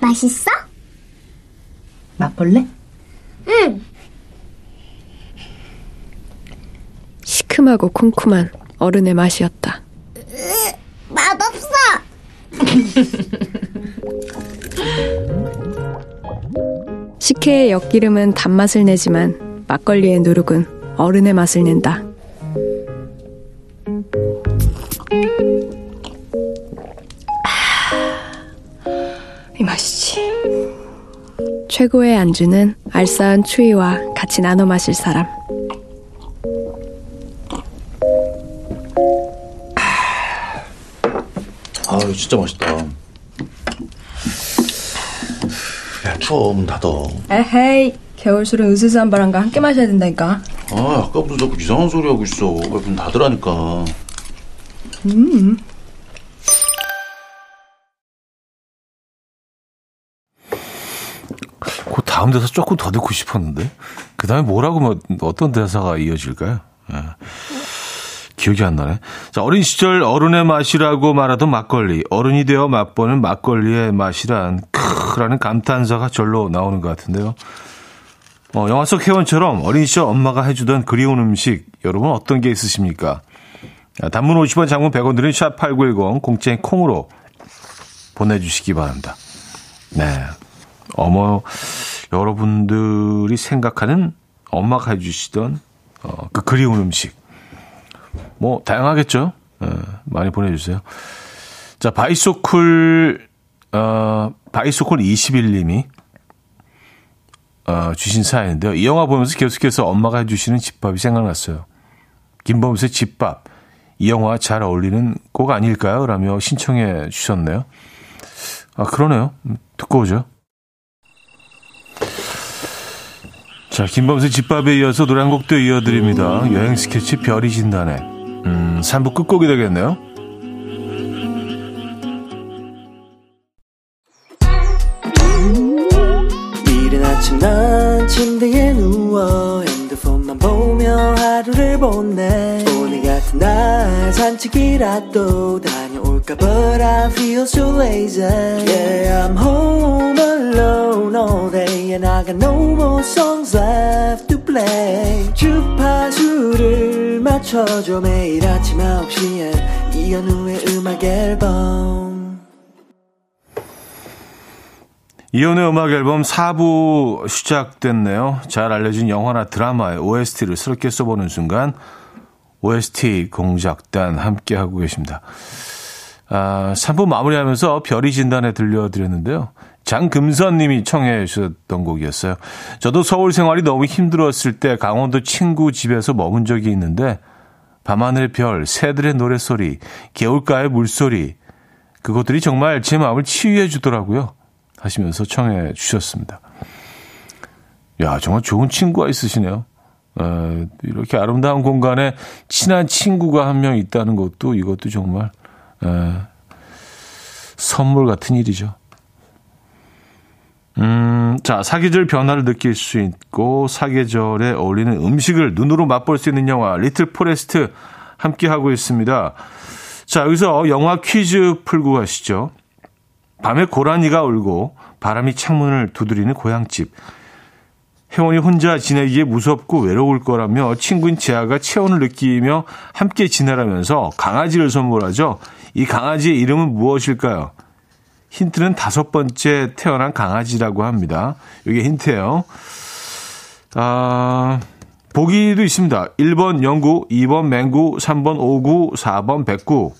맛있어? 맛볼래? 응. 시큼하고 쿰쿰한 어른의 맛이었다. 맛없어. 식혜의 엿기름은 단맛을 내지만 막걸리의 누룩은 어른의 맛을 낸다. 이 맛이지. 최고의 안주는 알싸한 추위와 같이 나눠 마실 사람. 아, 이거 진짜 맛있다. 야, 추워. 문 닫어. 에헤이, 겨울술은 으스스한 바람과 함께 마셔야 된다니까. 아, 아까부터 자꾸 이상한 소리 하고 있어. 문 닫으라니까. 그 다음 대사 조금 더 듣고 싶었는데 그 다음에 뭐라고 어떤 대사가 이어질까요? 네. 기억이 안 나네. 자, 어린 시절 어른의 맛이라고 말하던 막걸리, 어른이 되어 맛보는 막걸리의 맛이란 크라는 감탄사가 절로 나오는 것 같은데요. 영화 속 회원처럼 어린 시절 엄마가 해주던 그리운 음식, 여러분 어떤 게 있으십니까? 단문 50원, 장문 100원 드린 샷8910 공짜인 콩으로 보내주시기 바랍니다. 네, 여러분들이 생각하는 엄마가 해주시던 그 그리운 음식. 뭐 다양하겠죠. 많이 보내주세요. 자, 바이소쿨 21님이 주신 사연인데요. 이 영화 보면서 계속해서 엄마가 해주시는 집밥이 생각났어요. 김범수의 집밥, 이 영화 잘 어울리는 곡 아닐까요? 라며 신청해 주셨네요. 아, 그러네요. 듣고 오죠. 자, 김범수의 집밥에 이어서 노래 한 곡도 이어드립니다. 여행 스케치 별이 진다네. 3부 끝곡이 되겠네요. 이른 아침 난 침대에 누워 핸드폰만 보며 하루를 보내. 오늘 같은 날 산책이라도 다녀올까. But I feel so lazy. Yeah, I'm home alone all day and I got no more songs left to play. 주파수를 맞춰줘. 매일 아침 9시에 이현우의 음악 앨범. 이현우의 음악 앨범 4부 시작됐네요. 잘 알려진 영화나 드라마의 OST를 새롭게 써보는 순간 OST 공작단 함께하고 계십니다. 3부 마무리하면서 별이 진단에 들려드렸는데요. 장금선님이 청해 주셨던 곡이었어요. 저도 서울 생활이 너무 힘들었을 때 강원도 친구 집에서 머문 적이 있는데 밤하늘의 별, 새들의 노랫소리, 개울가의 물소리, 그것들이 정말 제 마음을 치유해 주더라고요. 하시면서 청해 주셨습니다. 야, 정말 좋은 친구가 있으시네요. 이렇게 아름다운 공간에 친한 친구가 한 명 있다는 것도, 이것도 정말 선물 같은 일이죠. 자, 사계절 변화를 느낄 수 있고 사계절에 어울리는 음식을 눈으로 맛볼 수 있는 영화 리틀 포레스트 함께하고 있습니다. 자, 여기서 영화 퀴즈 풀고 가시죠. 밤에 고라니가 울고 바람이 창문을 두드리는 고향집. 혜원이 혼자 지내기에 무섭고 외로울 거라며 친구인 재아가 체온을 느끼며 함께 지내라면서 강아지를 선물하죠. 이 강아지의 이름은 무엇일까요? 힌트는 5번째 태어난 강아지라고 합니다. 이게 힌트예요. 보기도 있습니다. 1번 영구, 2번 맹구, 3번 오구, 4번 백구.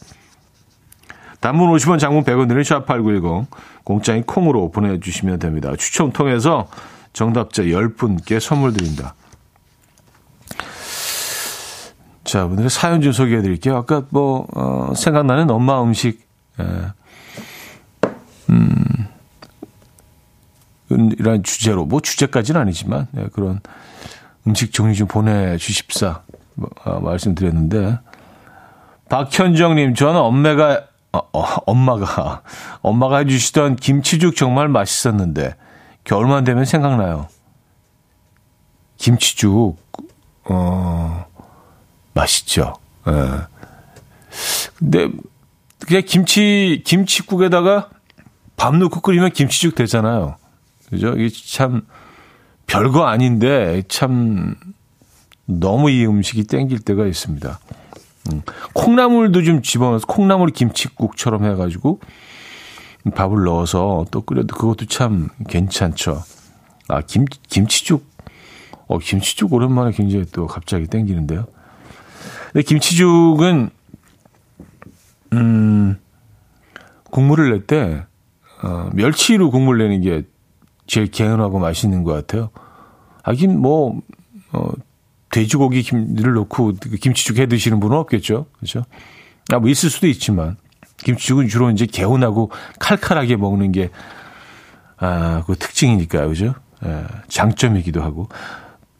단문 50원, 장문 100원 드린 샵8910 공짜인 콩으로 보내주시면 됩니다. 추첨 통해서 정답자 10분께 선물 드립니다. 자, 오늘의 사연 좀 소개해 드릴게요. 아까 생각나는 엄마 음식. 이런 주제로, 주제까지는 아니지만, 그런 음식 종류 좀 보내주십사, 말씀드렸는데. 박현정님, 저는 엄마가 해주시던 김치죽 정말 맛있었는데, 겨울만 되면 생각나요. 김치죽, 맛있죠. 예. 근데, 그냥 김치국에다가 밥 넣고 끓이면 김치죽 되잖아요. 그죠? 이게 참 별거 아닌데 참 너무 이 음식이 땡길 때가 있습니다. 콩나물도 좀 집어넣어서 콩나물 김치국처럼 해가지고 밥을 넣어서 또 끓여도 그것도 참 괜찮죠. 아, 김치죽. 김치죽 오랜만에 굉장히 또 갑자기 땡기는데요. 근데 김치죽은 국물을 낼 때 멸치로 국물 내는 게 제일 개운하고 맛있는 것 같아요. 하긴 뭐 돼지고기 김을 넣고 김치죽 해 드시는 분은 없겠죠, 그렇죠? 아, 뭐 있을 수도 있지만 김치죽은 주로 이제 개운하고 칼칼하게 먹는 게 그 특징이니까요, 그렇죠? 예, 장점이기도 하고.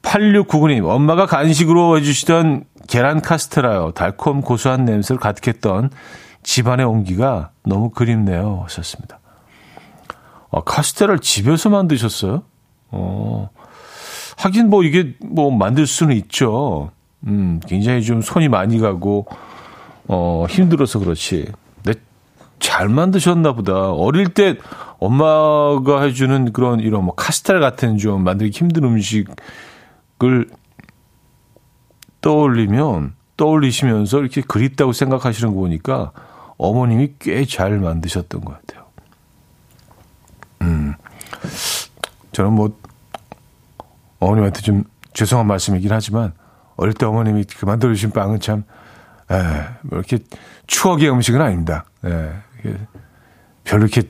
8699님, 엄마가 간식으로 해주시던 계란 카스테라요. 달콤 고소한 냄새를 가득했던 집안의 온기가 너무 그립네요. 하셨습니다. 아, 카스테라를 집에서 만드셨어요? 하긴 뭐 이게 뭐 만들 수는 있죠. 굉장히 좀 손이 많이 가고, 힘들어서 그렇지. 근데 잘 만드셨나 보다. 어릴 때 엄마가 해주는 그런 이런 뭐 카스테라 같은 좀 만들기 힘든 음식, 을 떠올리시면서 이렇게 그립다고 생각하시는 거 보니까 어머님이 꽤 잘 만드셨던 것 같아요. 저는 뭐 어머님한테 좀 죄송한 말씀이긴 하지만 어릴 때 어머님이 그 만들어주신 빵은 참 뭐 이렇게 추억의 음식은 아닙니다. 별로 이렇게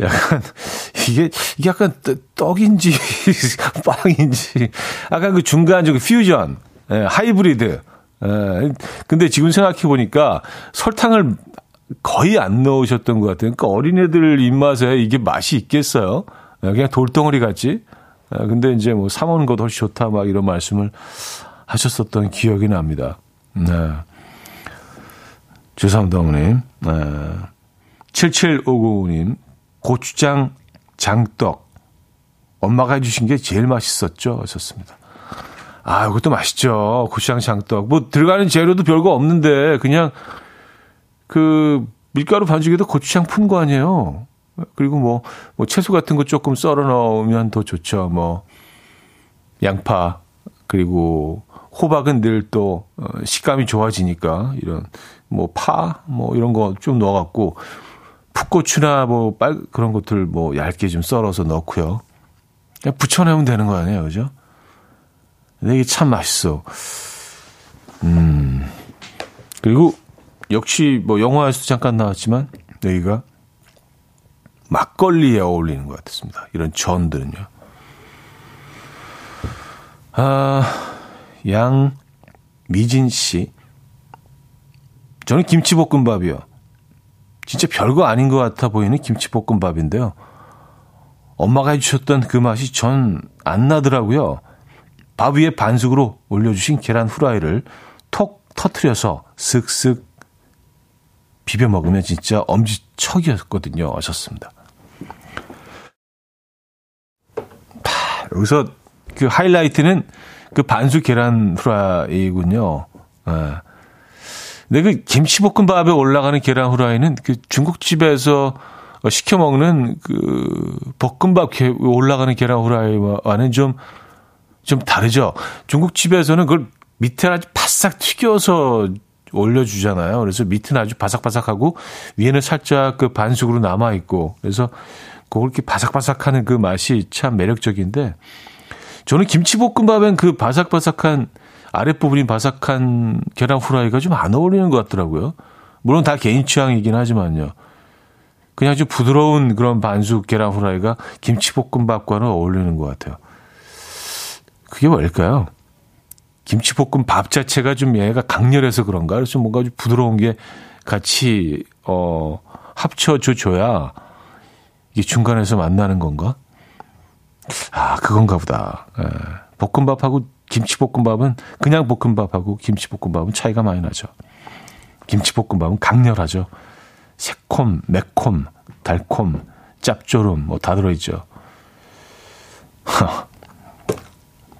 약간 이게 약간 떡인지 빵인지 약간 그 중간 그 퓨전, 하이브리드. 근데 지금 생각해 보니까 설탕을 거의 안 넣으셨던 것 같아요. 그러니까 어린애들 입맛에 이게 맛이 있겠어요? 그냥 돌덩어리 같지. 근데 이제 뭐 사 먹는 것도 훨씬 좋다 막 이런 말씀을 하셨었던 기억이 납니다. 죄송합니다, 어머님. 7759님. 고추장 장떡 엄마가 해주신 게 제일 맛있었죠. 하셨습니다. 아, 이것도 맛있죠. 고추장 장떡 뭐 들어가는 재료도 별거 없는데 그냥 그 밀가루 반죽에도 고추장 푼 거 아니에요. 그리고 뭐 채소 같은 거 조금 썰어 넣으면 더 좋죠. 뭐 양파 그리고 호박은 늘 또 식감이 좋아지니까 이런 뭐 파 뭐 이런 거 좀 넣어갖고. 풋고추나 뭐 그런 것들 뭐 얇게 좀 썰어서 넣고요. 그냥 부쳐내면 되는 거 아니에요, 그죠? 근데 이게 참 맛있어. 그리고 역시 뭐 영화에서도 잠깐 나왔지만 여기가 막걸리에 어울리는 것 같았습니다. 이런 전들은요. 아, 양미진 씨, 저는 김치볶음밥이요. 진짜 별거 아닌 것 같아 보이는 김치볶음밥인데요. 엄마가 해주셨던 그 맛이 전 안 나더라고요. 밥 위에 반숙으로 올려주신 계란 후라이를 톡 터트려서 슥슥 비벼 먹으면 진짜 엄지척이었거든요. 하셨습니다. 여기서 그 하이라이트는 그 반숙 계란 후라이군요. 근데 그 김치볶음밥에 올라가는 계란 후라이는 그 중국집에서 시켜 먹는 그 볶음밥 올라가는 계란 후라이와는 좀 다르죠. 중국집에서는 그걸 밑에 아주 바싹 튀겨서 올려주잖아요. 그래서 밑은 아주 바삭바삭하고 위에는 살짝 그 반숙으로 남아있고 그래서 그걸 이렇게 바삭바삭하는 그 맛이 참 매력적인데 저는 김치볶음밥엔 그 바삭바삭한 아랫부분이 바삭한 계란 후라이가 좀 안 어울리는 것 같더라고요. 물론 다 개인 취향이긴 하지만요. 그냥 좀 부드러운 그런 반숙 계란 후라이가 김치볶음밥과는 어울리는 것 같아요. 그게 뭘까요? 김치볶음밥 자체가 좀 얘가 강렬해서 그런가? 그래서 뭔가 좀 부드러운 게 같이 합쳐줘야 이게 중간에서 만나는 건가? 아, 그건가 보다. 예. 볶음밥하고 김치볶음밥은 그냥 볶음밥하고 김치볶음밥은 차이가 많이 나죠. 김치볶음밥은 강렬하죠. 새콤, 매콤, 달콤, 짭조름 뭐 다 들어있죠.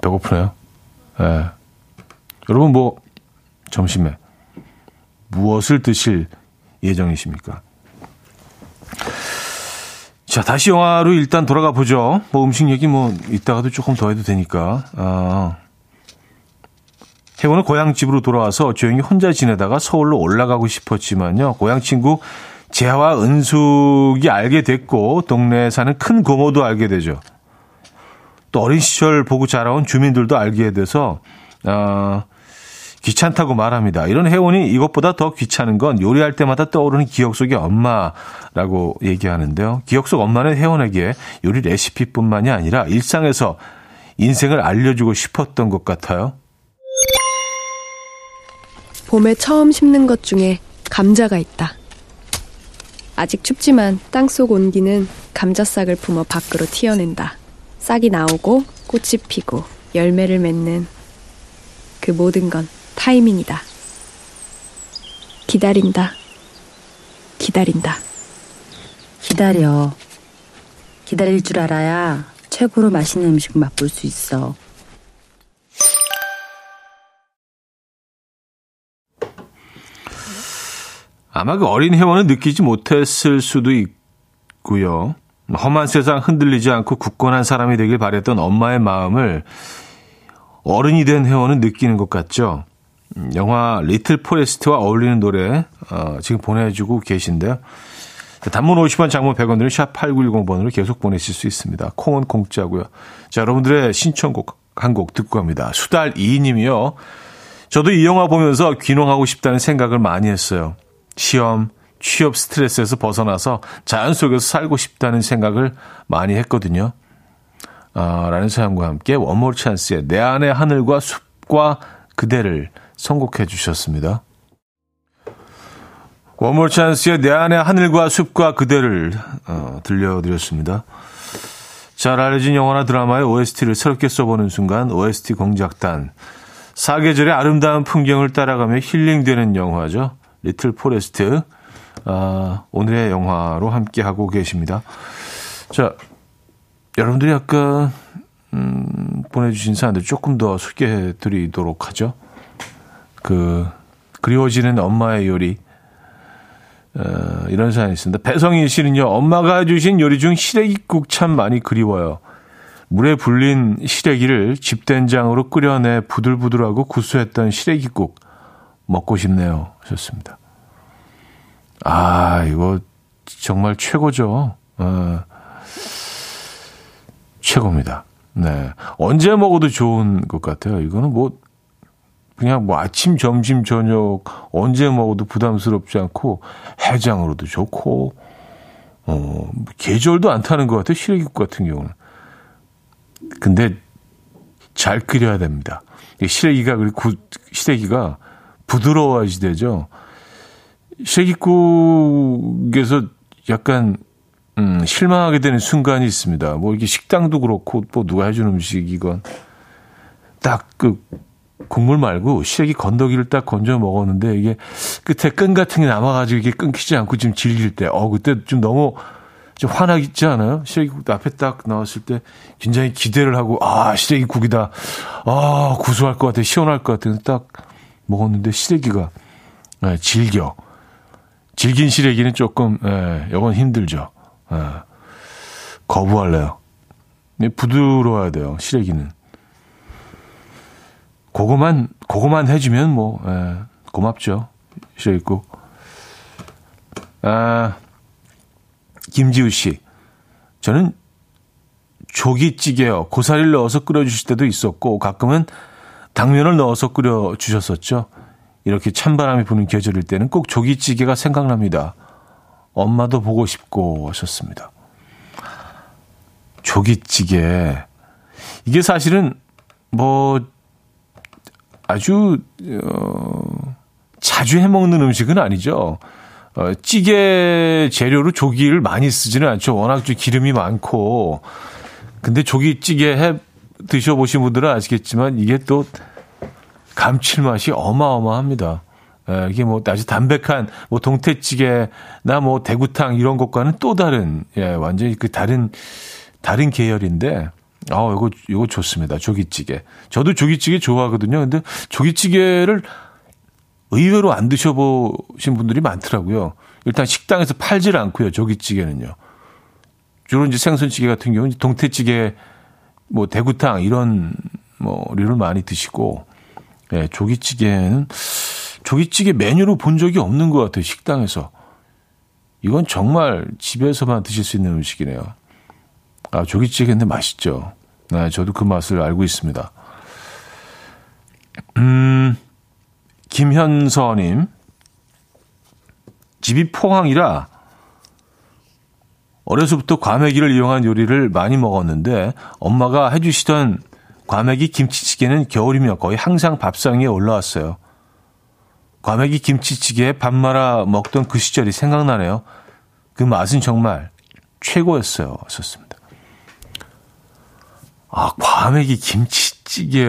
배고프네요. 예. 여러분 뭐 점심에 무엇을 드실 예정이십니까? 자, 다시 영화로 일단 돌아가 보죠. 뭐 음식 얘기 뭐 이따가도 조금 더 해도 되니까. 혜원은 고향집으로 돌아와서 조용히 혼자 지내다가 서울로 올라가고 싶었지만요. 고향 친구 재하와 은숙이 알게 됐고 동네에 사는 큰 고모도 알게 되죠. 또 어린 시절 보고 자라온 주민들도 알게 돼서 귀찮다고 말합니다. 이런 회원이 이것보다 더 귀찮은 건 요리할 때마다 떠오르는 기억 속의 엄마라고 얘기하는데요. 기억 속 엄마는 회원에게 요리 레시피뿐만이 아니라 일상에서 인생을 알려주고 싶었던 것 같아요. 봄에 처음 심는 것 중에 감자가 있다. 아직 춥지만 땅속 온기는 감자싹을 품어 밖으로 튀어낸다. 싹이 나오고 꽃이 피고 열매를 맺는 그 모든 건 타이밍이다. 기다린다. 기다린다. 기다려. 기다릴 줄 알아야 최고로 맛있는 음식 맛볼 수 있어. 아마 그 어린 회원은 느끼지 못했을 수도 있고요. 험한 세상 흔들리지 않고 굳건한 사람이 되길 바랬던 엄마의 마음을 어른이 된 회원은 느끼는 것 같죠. 영화 리틀 포레스트와 어울리는 노래 지금 보내주고 계신데요. 단문 50원, 장문 100원으로 샵 8910번으로 계속 보내실 수 있습니다. 콩은 공짜고요. 자, 여러분들의 신청곡 한 곡 듣고 갑니다. 수달 2님이요. 저도 이 영화 보면서 귀농하고 싶다는 생각을 많이 했어요. 시험, 취업 스트레스에서 벗어나서 자연 속에서 살고 싶다는 생각을 많이 했거든요. 라는 사연과 함께 원몰 찬스의 내 안의 하늘과 숲과 그대를 선곡해 주셨습니다. 원몰 찬스의 내 안의 하늘과 숲과 그대를 들려드렸습니다. 잘 알려진 영화나 드라마의 OST를 새롭게 써보는 순간 OST 공작단. 사계절의 아름다운 풍경을 따라가며 힐링되는 영화죠. 리틀 포레스트 오늘의 영화로 함께하고 계십니다. 자, 여러분들이 아까 보내주신 사연들 조금 더 소개해드리도록 하죠. 그리워지는 엄마의 요리 이런 사연이 있습니다. 배성희 씨는요. 엄마가 해주신 요리 중 시래기국 참 많이 그리워요. 물에 불린 시래기를 집된장으로 끓여내 부들부들하고 구수했던 시래기국 먹고 싶네요. 좋습니다. 아, 이거 정말 최고죠. 최고입니다. 네. 언제 먹어도 좋은 것 같아요. 이거는 그냥 아침, 점심, 저녁 언제 먹어도 부담스럽지 않고 해장으로도 좋고, 계절도 안 타는 것 같아요. 시래기국 같은 경우는. 근데 잘 끓여야 됩니다. 시래기가 부드러워야지 되죠. 시래기국에서 약간 실망하게 되는 순간이 있습니다. 이게 식당도 그렇고 또 누가 해준 음식이건 딱 그 국물 말고 시래기 건더기를 딱 건져 먹었는데 이게 끝에 끈 같은 게 남아가지고 이게 끊기지 않고 지금 질길 때, 그때 좀 너무 좀 화나겠지 않아요? 시래기국도 앞에 딱 나왔을 때 굉장히 기대를 하고 시래기국이다. 구수할 것 같아, 시원할 것 같아. 딱 먹었는데 시래기가 질겨. 질긴 시래기는 조금 이건 힘들죠. 거부할래요. 부드러워야 돼요. 시래기는. 그거만 해주면 고맙죠. 시래기국. 김지우 씨, 저는 조기찌개요. 고사리를 넣어서 끓여주실 때도 있었고 가끔은 당면을 넣어서 끓여주셨었죠. 이렇게 찬바람이 부는 계절일 때는 꼭 조기찌개가 생각납니다. 엄마도 보고 싶고 하셨습니다. 조기찌개. 이게 사실은 아주 자주 해먹는 음식은 아니죠. 찌개 재료로 조기를 많이 쓰지는 않죠. 워낙 좀 기름이 많고. 근데 조기찌개 드셔보신 분들은 아시겠지만 이게 또 감칠맛이 어마어마합니다. 이게 아주 담백한 동태찌개나 대구탕 이런 것과는 또 다른 완전히 그 다른 계열인데 이거 좋습니다. 조기찌개. 저도 조기찌개 좋아하거든요. 근데 조기찌개를 의외로 안 드셔보신 분들이 많더라고요. 일단 식당에서 팔질 않고요. 조기찌개는요. 주로 이제 생선찌개 같은 경우는 동태찌개 대구탕 이런 류를 많이 드시고, 조기찌개는 조기찌개 메뉴로 본 적이 없는 것 같아요. 식당에서. 이건 정말 집에서만 드실 수 있는 음식이네요. 조기찌개인데 맛있죠. 저도 그 맛을 알고 있습니다. 김현서님, 집이 포항이라 어려서부터 과메기를 이용한 요리를 많이 먹었는데 엄마가 해주시던 과메기 김치찌개는 겨울이면 거의 항상 밥상 위에 올라왔어요. 과메기 김치찌개에 밥 말아 먹던 그 시절이 생각나네요. 그 맛은 정말 최고였어요. 썼습니다. 아, 과메기 김치찌개.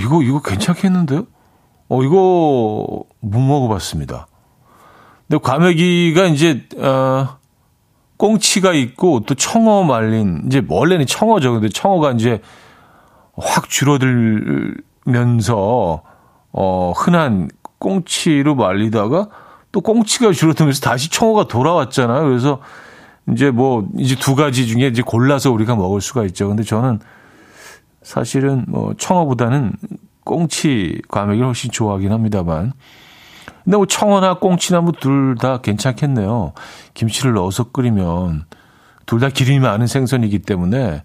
이거 괜찮겠는데요? 이거 못 먹어봤습니다. 근데 과메기가 이제, 꽁치가 있고 또 청어 말린, 이제 원래는 청어죠. 근데 청어가 이제 확 줄어들면서, 흔한 꽁치로 말리다가 또 꽁치가 줄어들면서 다시 청어가 돌아왔잖아요. 그래서 이제 두 가지 중에 이제 골라서 우리가 먹을 수가 있죠. 근데 저는 사실은 청어보다는 꽁치 과메기를 훨씬 좋아하긴 합니다만. 근데 청어나 꽁치나 둘 다 괜찮겠네요. 김치를 넣어서 끓이면 둘 다 기름이 많은 생선이기 때문에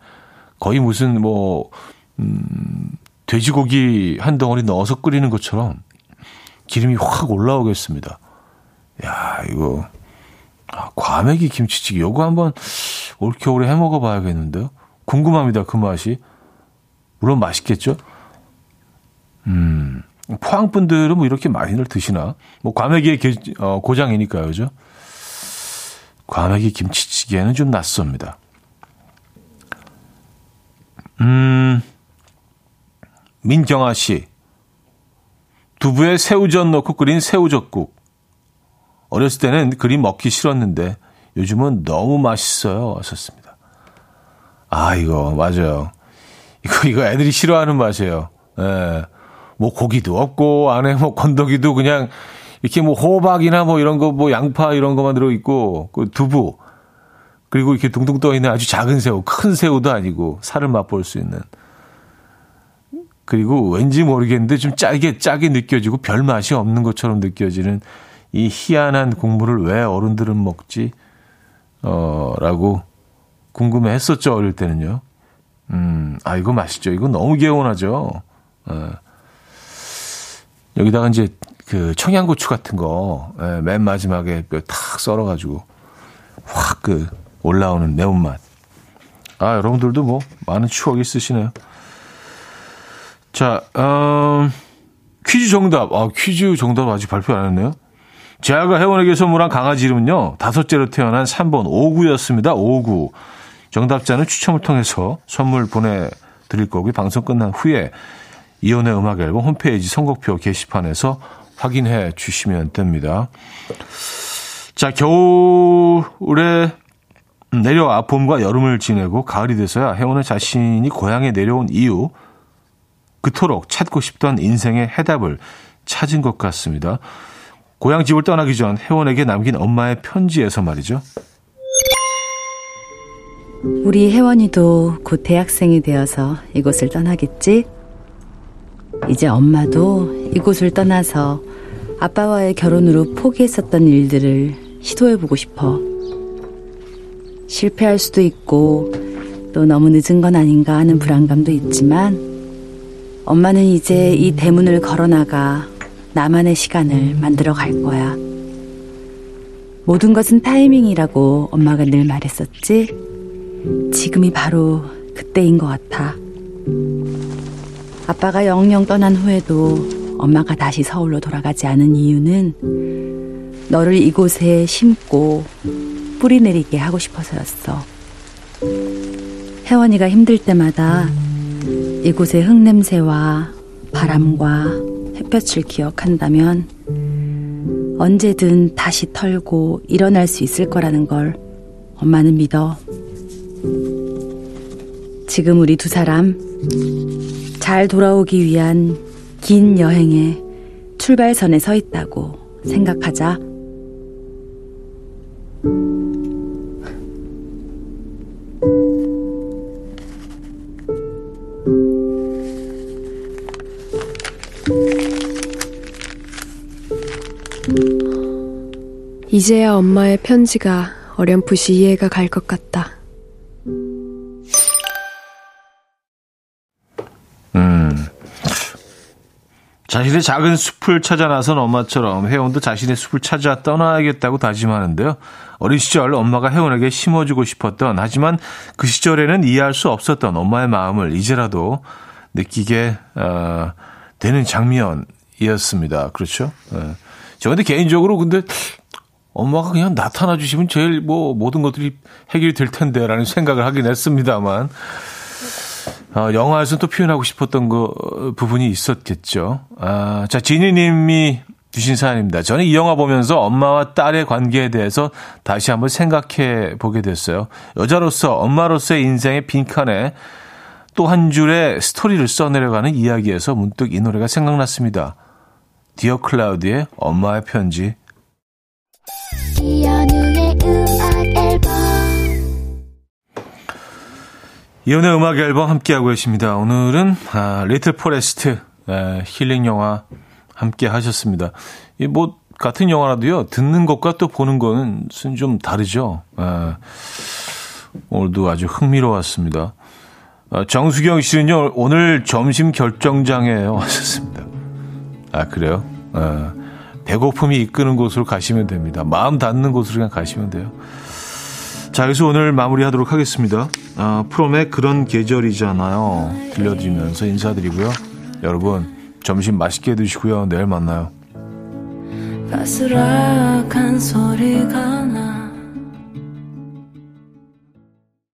거의 무슨 돼지고기 한 덩어리 넣어서 끓이는 것처럼 기름이 확 올라오겠습니다. 야, 이거 과메기 김치찌개 이거 한번 올겨울에 해 먹어봐야겠는데요. 궁금합니다, 그 맛이. 물론 맛있겠죠. 포항 분들은 이렇게 많이들 드시나? 과메기의 고장이니까요, 그죠? 과메기 김치찌개는 좀 낯섭니다. 민경아 씨, 두부에 새우젓 넣고 끓인 새우젓국. 어렸을 때는 그리 먹기 싫었는데 요즘은 너무 맛있어요. 하셨습니다. 아, 이거 맞아요. 이거 애들이 싫어하는 맛이에요. 예. 고기도 없고, 안에 건더기도 그냥, 이렇게 호박이나 이런 거, 양파 이런 것만 들어있고, 그 두부. 그리고 이렇게 둥둥 떠있는 아주 작은 새우, 큰 새우도 아니고, 살을 맛볼 수 있는. 그리고 왠지 모르겠는데 좀 짜게 느껴지고, 별 맛이 없는 것처럼 느껴지는 이 희한한 국물을 왜 어른들은 먹지? 라고 궁금해 했었죠, 어릴 때는요. 이거 맛있죠. 이거 너무 개운하죠. 여기다가 이제 그 청양고추 같은 거 맨 마지막에 탁 썰어가지고 확 그 올라오는 매운맛. 아, 여러분들도 많은 추억이 있으시네요. 자, 퀴즈 정답. 퀴즈 정답 아직 발표 안 했네요. 제아가 회원에게 선물한 강아지 이름은요, 5째로 태어난 3번 오구였습니다. 오구. 정답자는 추첨을 통해서 선물 보내드릴 거고요. 방송 끝난 후에 이온의 음악 앨범 홈페이지 선곡표 게시판에서 확인해 주시면 됩니다. 자, 겨울에 내려와 봄과 여름을 지내고 가을이 돼서야 해오는 자신이 고향에 내려온 이유, 그토록 찾고 싶던 인생의 해답을 찾은 것 같습니다. 고향 집을 떠나기 전 해원에게 남긴 엄마의 편지에서 말이죠. 우리 해원이도 곧 대학생이 되어서 이곳을 떠나겠지? 이제 엄마도 이곳을 떠나서 아빠와의 결혼으로 포기했었던 일들을 시도해보고 싶어. 실패할 수도 있고 또 너무 늦은 건 아닌가 하는 불안감도 있지만 엄마는 이제 이 대문을 걸어나가 나만의 시간을 만들어 갈 거야. 모든 것은 타이밍이라고 엄마가 늘 말했었지? 지금이 바로 그때인 것 같아. 아빠가 영영 떠난 후에도 엄마가 다시 서울로 돌아가지 않은 이유는 너를 이곳에 심고 뿌리 내리게 하고 싶어서였어. 혜원이가 힘들 때마다 이곳의 흙냄새와 바람과 햇볕을 기억한다면 언제든 다시 털고 일어날 수 있을 거라는 걸 엄마는 믿어. 지금 우리 두 사람 잘 돌아오기 위한 긴 여행의 출발선에 서 있다고 생각하자. 이제야 엄마의 편지가 어렴풋이 이해가 갈 것 같다. 자신의 작은 숲을 찾아 나선 엄마처럼 혜원도 자신의 숲을 찾아 떠나야겠다고 다짐하는데요. 어린 시절 엄마가 혜원에게 심어주고 싶었던, 하지만 그 시절에는 이해할 수 없었던 엄마의 마음을 이제라도 느끼게 되는 장면이었습니다. 그렇죠? 네. 저 근데 개인적으로 근데 엄마가 그냥 나타나 주시면 제일 뭐 모든 것들이 해결이 될 텐데라는 생각을 하긴 했습니다만, 영화에서는 또 표현하고 싶었던 그 부분이 있었겠죠. 자, 지니님이 주신 사연입니다. 저는 이 영화 보면서 엄마와 딸의 관계에 대해서 다시 한번 생각해 보게 됐어요. 여자로서, 엄마로서의 인생의 빈칸에 또 한 줄의 스토리를 써내려가는 이야기에서 문득 이 노래가 생각났습니다. 디어 클라우드의 엄마의 편지. 이현우의 음악 앨범. 이현우의 음악 앨범 함께하고 계십니다. 오늘은 리틀 포레스트 힐링 영화 함께 하셨습니다. 이 뭐 같은 영화라도요, 듣는 것과 또 보는 거는 좀 다르죠. 오늘도 아주 흥미로웠습니다. 정수경 씨는요, 오늘 점심 결정장에 왔었습니다. 아, 그래요? 배고픔이 이끄는 곳으로 가시면 됩니다. 마음 닿는 곳으로 그냥 가시면 돼요. 자, 여기서 오늘 마무리하도록 하겠습니다. 프롬의 그런 계절이잖아요 들려드리면서 인사드리고요. 여러분, 점심 맛있게 드시고요. 내일 만나요. 바스락한 소리가